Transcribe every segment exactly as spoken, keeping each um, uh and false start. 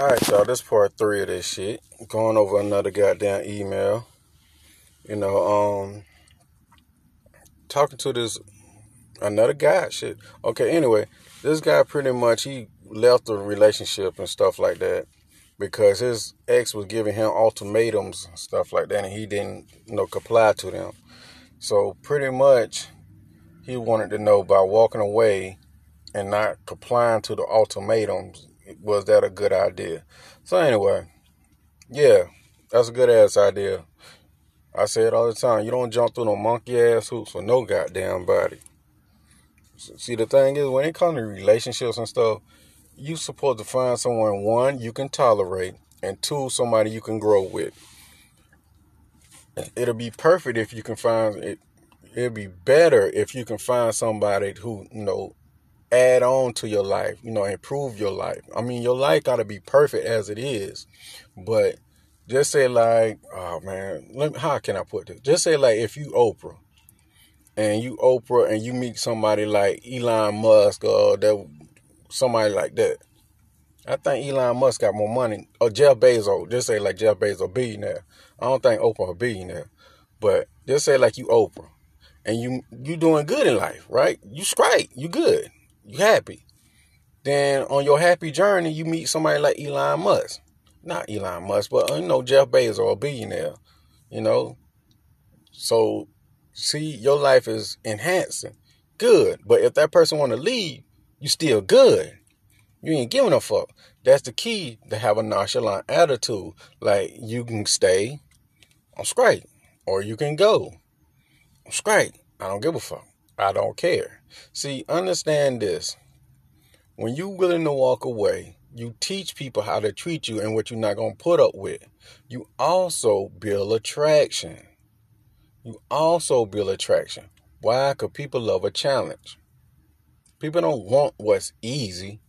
All right, y'all, this part three of this shit. Going over another goddamn email. You know, um, talking to this, another guy, shit. Okay, anyway, this guy pretty much, he left the relationship and stuff like that because his ex was giving him ultimatums and stuff like that, and he didn't, you know, comply to them. So pretty much, he wanted to know by walking away and not complying to the ultimatums, was that a good idea? So anyway, yeah, that's a good ass idea. I say it all the time. You don't jump through no monkey ass hoops for no goddamn body. See, the thing is, when it comes to relationships and stuff, you supposed to find someone, one, you can tolerate, and two, somebody you can grow with. It'll be perfect if you can find it. It'll be better if you can find somebody who, you know, add on to your life, you know, improve your life. I mean, your life got to be perfect as it is, but just say like, oh man, let me, how can I put this? Just say like, if you Oprah and you Oprah and you meet somebody like Elon Musk or that, somebody like that. I think Elon Musk got more money. Or Jeff Bezos. Just say like Jeff Bezos, billionaire. I don't think Oprah a billionaire, but just say like you Oprah and you, you doing good in life, right? You straight, you good. You happy. Then on your happy journey, you meet somebody like Elon Musk. Not Elon Musk, but, you know, Jeff Bezos, a billionaire, you know. So, see, your life is enhancing. Good. But if that person want to leave, you still good. You ain't giving a fuck. That's the key, to have a nonchalant attitude. Like, you can stay, I'm straight. Or you can go, I'm straight. I don't give a fuck. I don't care. See, understand this. When you willing to walk away, you teach people how to treat you and what you're not going to put up with. You also build attraction. You also build attraction. Why? Because people love a challenge. People don't want what's easy,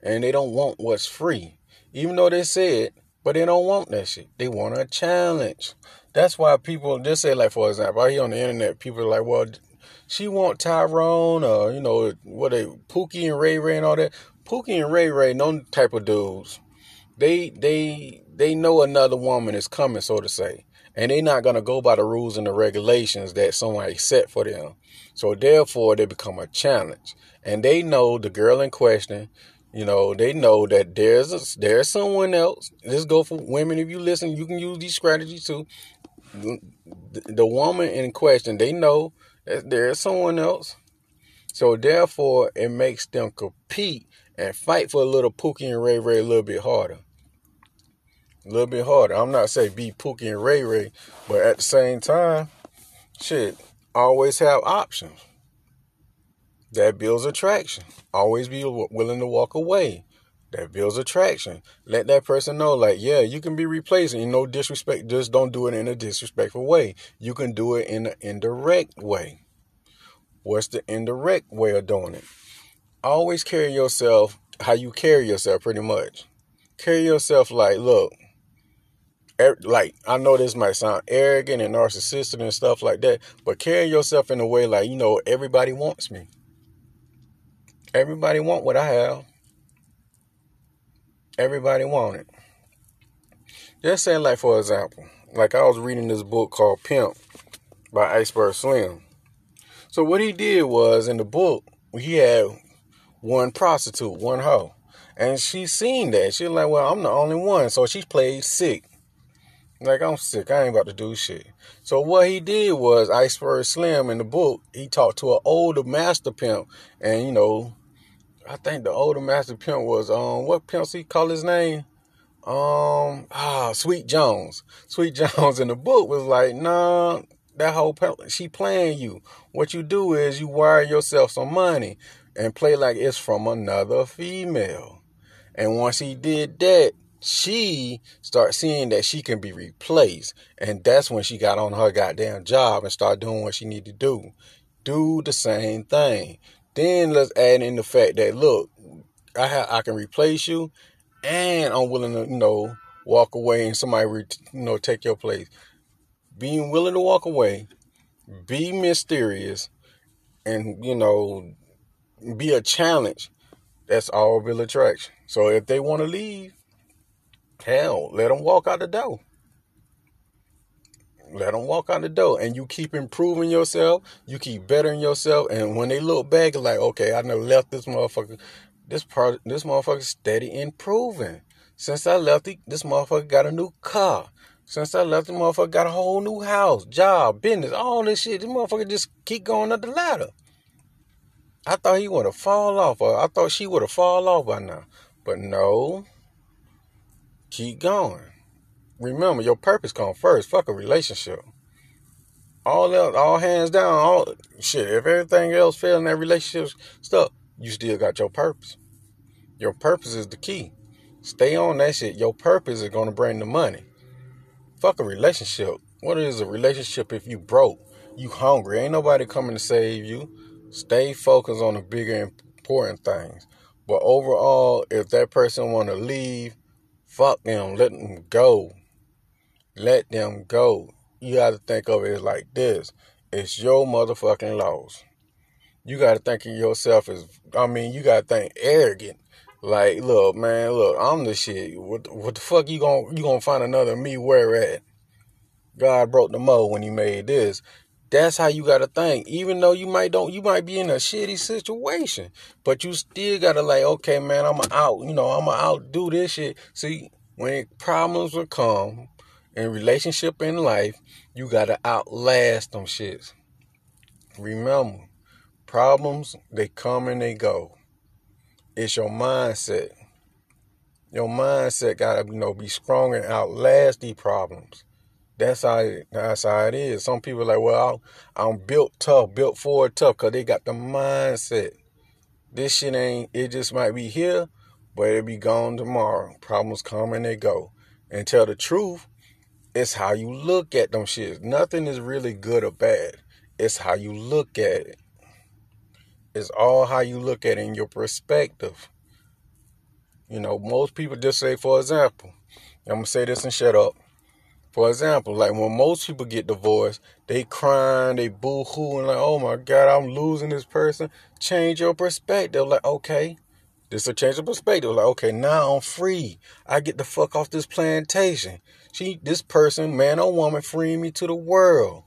and they don't want what's free. Even though they say it, but they don't want that shit. They want a challenge. That's why people just say, like, for example, I hear on the internet, people are like, well, she want Tyrone, or, you know, what they, Pookie and Ray Ray and all that. Pookie and Ray Ray, no type of dudes. They they they know another woman is coming, so to say. And they're not going to go by the rules and the regulations that somebody set for them. So, therefore, they become a challenge. And they know the girl in question, you know, they know that there's, a, there's someone else. This go for women. If you listen, you can use these strategies, too. The, the woman in question, they know there's someone else. So therefore, it makes them compete and fight for a little Pookie and Ray Ray a little bit harder. A little bit harder. I'm not saying be Pookie and Ray Ray, but at the same time, shit, always have options. That builds attraction. Always be willing to walk away. That builds attraction. Let that person know, like, yeah, you can be replaced. You know, disrespect. Just don't do it in a disrespectful way. You can do it in an indirect way. What's the indirect way of doing it? Always carry yourself how you carry yourself, pretty much. Carry yourself like, look, er, like, I know this might sound arrogant and narcissistic and stuff like that, but carry yourself in a way like, you know, everybody wants me. Everybody want what I have. Everybody want it. Just say, like, for example, like I was reading this book called Pimp by Iceberg Slim. So what he did was, in the book, he had one prostitute, one hoe. And she seen that. She was like, well, I'm the only one. So she played sick. Like, I'm sick. I ain't about to do shit. So what he did was, Iceberg Slim in the book, he talked to an older master pimp. And, you know, I think the older master pimp was, um, what pimps he call his name? Um, ah, Sweet Jones. Sweet Jones in the book was like, nah, that whole pimp, she playing you. What you do is you wire yourself some money and play like it's from another female. And once he did that, she started seeing that she can be replaced. And that's when she got on her goddamn job and started doing what she needed to do. Do the same thing. Then let's add in the fact that, look, I ha- I can replace you, and I'm willing to, you know, walk away and somebody, re- you know, take your place. Being willing to walk away, be mysterious, and, you know, be a challenge. That's all real attraction. So if they want to leave, Hell, let them walk out the door. Let them walk out the door. And you keep improving yourself. You keep bettering yourself. And when they look back, like, okay, I never left this motherfucker. This part, this motherfucker steady improving. Since I left, the, this motherfucker got a new car. Since I left, the motherfucker got a whole new house, job, business, all this shit. This motherfucker just keep going up the ladder. I thought he would have fall off, or I thought she would have fall off by now. But no. Keep going. Remember, your purpose comes first. Fuck a relationship. All else, all hands down, all shit. If everything else fails in that relationship stuff, you still got your purpose. Your purpose is the key. Stay on that shit. Your purpose is gonna bring the money. Fuck a relationship. What is a relationship if you broke? You hungry. Ain't nobody coming to save you. Stay focused on the bigger important things. But overall, if that person want to leave, fuck them. Let them go. Let them go. You got to think of it like this. It's your motherfucking loss. You got to think of yourself as, I mean, you got to think arrogant. Like, look, man, look, I'm the shit. What, what the fuck you gonna, you gonna find another me where at? God broke the mold when he made this. That's how you gotta think. Even though you might don't, you might be in a shitty situation, but you still gotta like, okay, man, I'ma out, you know, I'ma outdo this shit. See, when problems will come in relationship and life, you gotta outlast them shits. Remember, problems, they come and they go. It's your mindset. Your mindset gotta, you know, be strong and outlast these problems. That's how, it, that's how it is. Some people are like, well, I'm built tough, built forward tough, because they got the mindset. This shit ain't, it just might be here, but it'll be gone tomorrow. Problems come and they go. And tell the truth, it's how you look at them shits. Nothing is really good or bad. It's how you look at it. It's all how you look at it in your perspective. You know, most people just say, for example, I'm going to say this and shut up. For example, like when most people get divorced, they crying, they boo-hooing, like, oh my God, I'm losing this person. Change your perspective. Like, okay, this will change your perspective. Like, okay, now I'm free. I get the fuck off this plantation. She, this person, man or woman, freeing me to the world.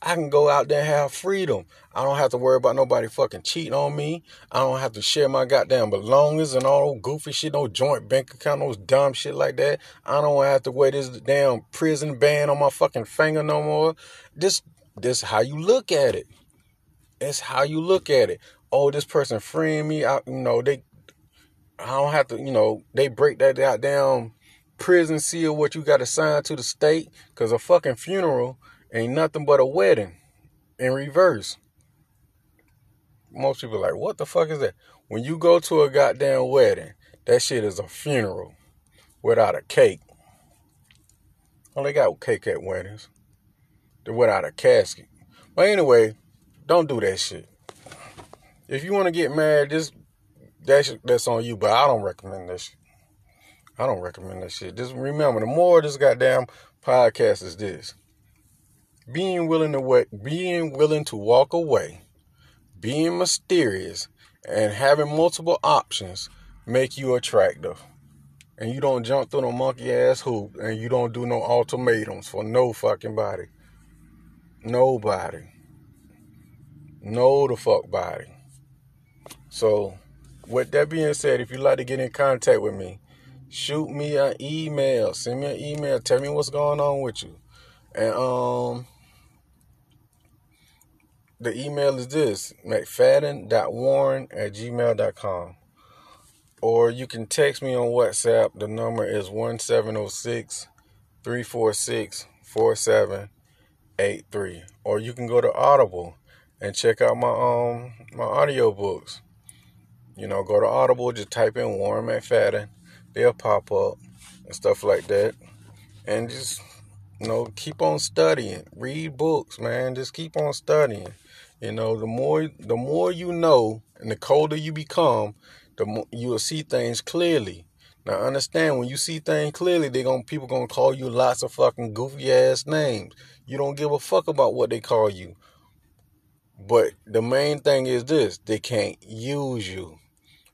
I can go out there and have freedom. I don't have to worry about nobody fucking cheating on me. I don't have to share my goddamn belongings and all goofy shit, no joint bank account, no dumb shit like that. I don't have to wear this damn prison band on my fucking finger no more. This, this how you look at it. It's how you look at it. Oh, this person freeing me. I, you know, they, I don't have to, you know, they break that goddamn prison seal what you got to sign to the state, because a fucking funeral ain't nothing but a wedding in reverse. Most people are like, what the fuck is that? When you go to a goddamn wedding, that shit is a funeral without a cake. Well, they got cake at weddings. They're without a casket. But anyway, don't do that shit. If you want to get married, this that's, that's on you, but I don't recommend that shit. I don't recommend that shit. Just remember, the more this goddamn podcast is this. Being willing to wa- being willing to walk away, being mysterious, and having multiple options make you attractive. And you don't jump through no monkey ass hoop, and you don't do no ultimatums for no fucking body. Nobody. No the fuck body. So, with that being said, if you'd like to get in contact with me, shoot me an email, send me an email, tell me what's going on with you. And, um... the email is this, mcfadden dot warren at gmail dot com. Or you can text me on WhatsApp. The number is one seven zero six, three four six, four seven eight three. Or you can go to Audible and check out my um my audiobooks. You know, go to Audible, just type in Warren McFadden. They'll pop up and stuff like that. And just, you know, keep on studying. Read books, man. Just keep on studying. You know, the more the more you know, and the colder you become, the more you'll see things clearly. Now, understand, when you see things clearly, they're gonna people gonna call you lots of fucking goofy ass names. You don't give a fuck about what they call you. But the main thing is this: they can't use you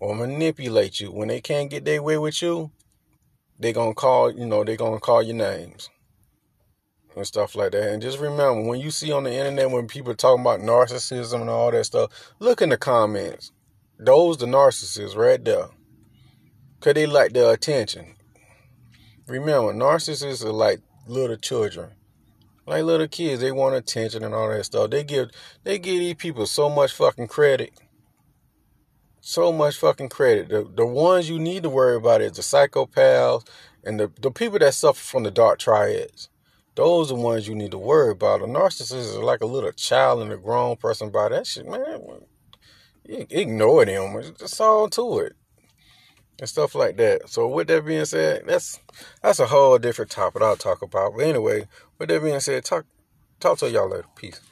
or manipulate you. When they can't get their way with you, they're going to call, you know, they're going to call your names and stuff like that. And just remember, when you see on the internet, when people are talking about narcissism and all that stuff, look in the comments. Those the narcissists right there. Because they like the attention. Remember, narcissists are like little children. Like little kids, they want attention and all that stuff. They give they give these people so much fucking credit. So much fucking credit. The the ones you need to worry about is the psychopaths and the, the people that suffer from the dark triads. Those are the ones you need to worry about. A narcissist is like a little child and a grown person by that shit, man. Ignore them. It's all to it. And stuff like that. So with that being said, that's that's a whole different topic I'll talk about. But anyway, with that being said, talk talk to y'all later. Peace.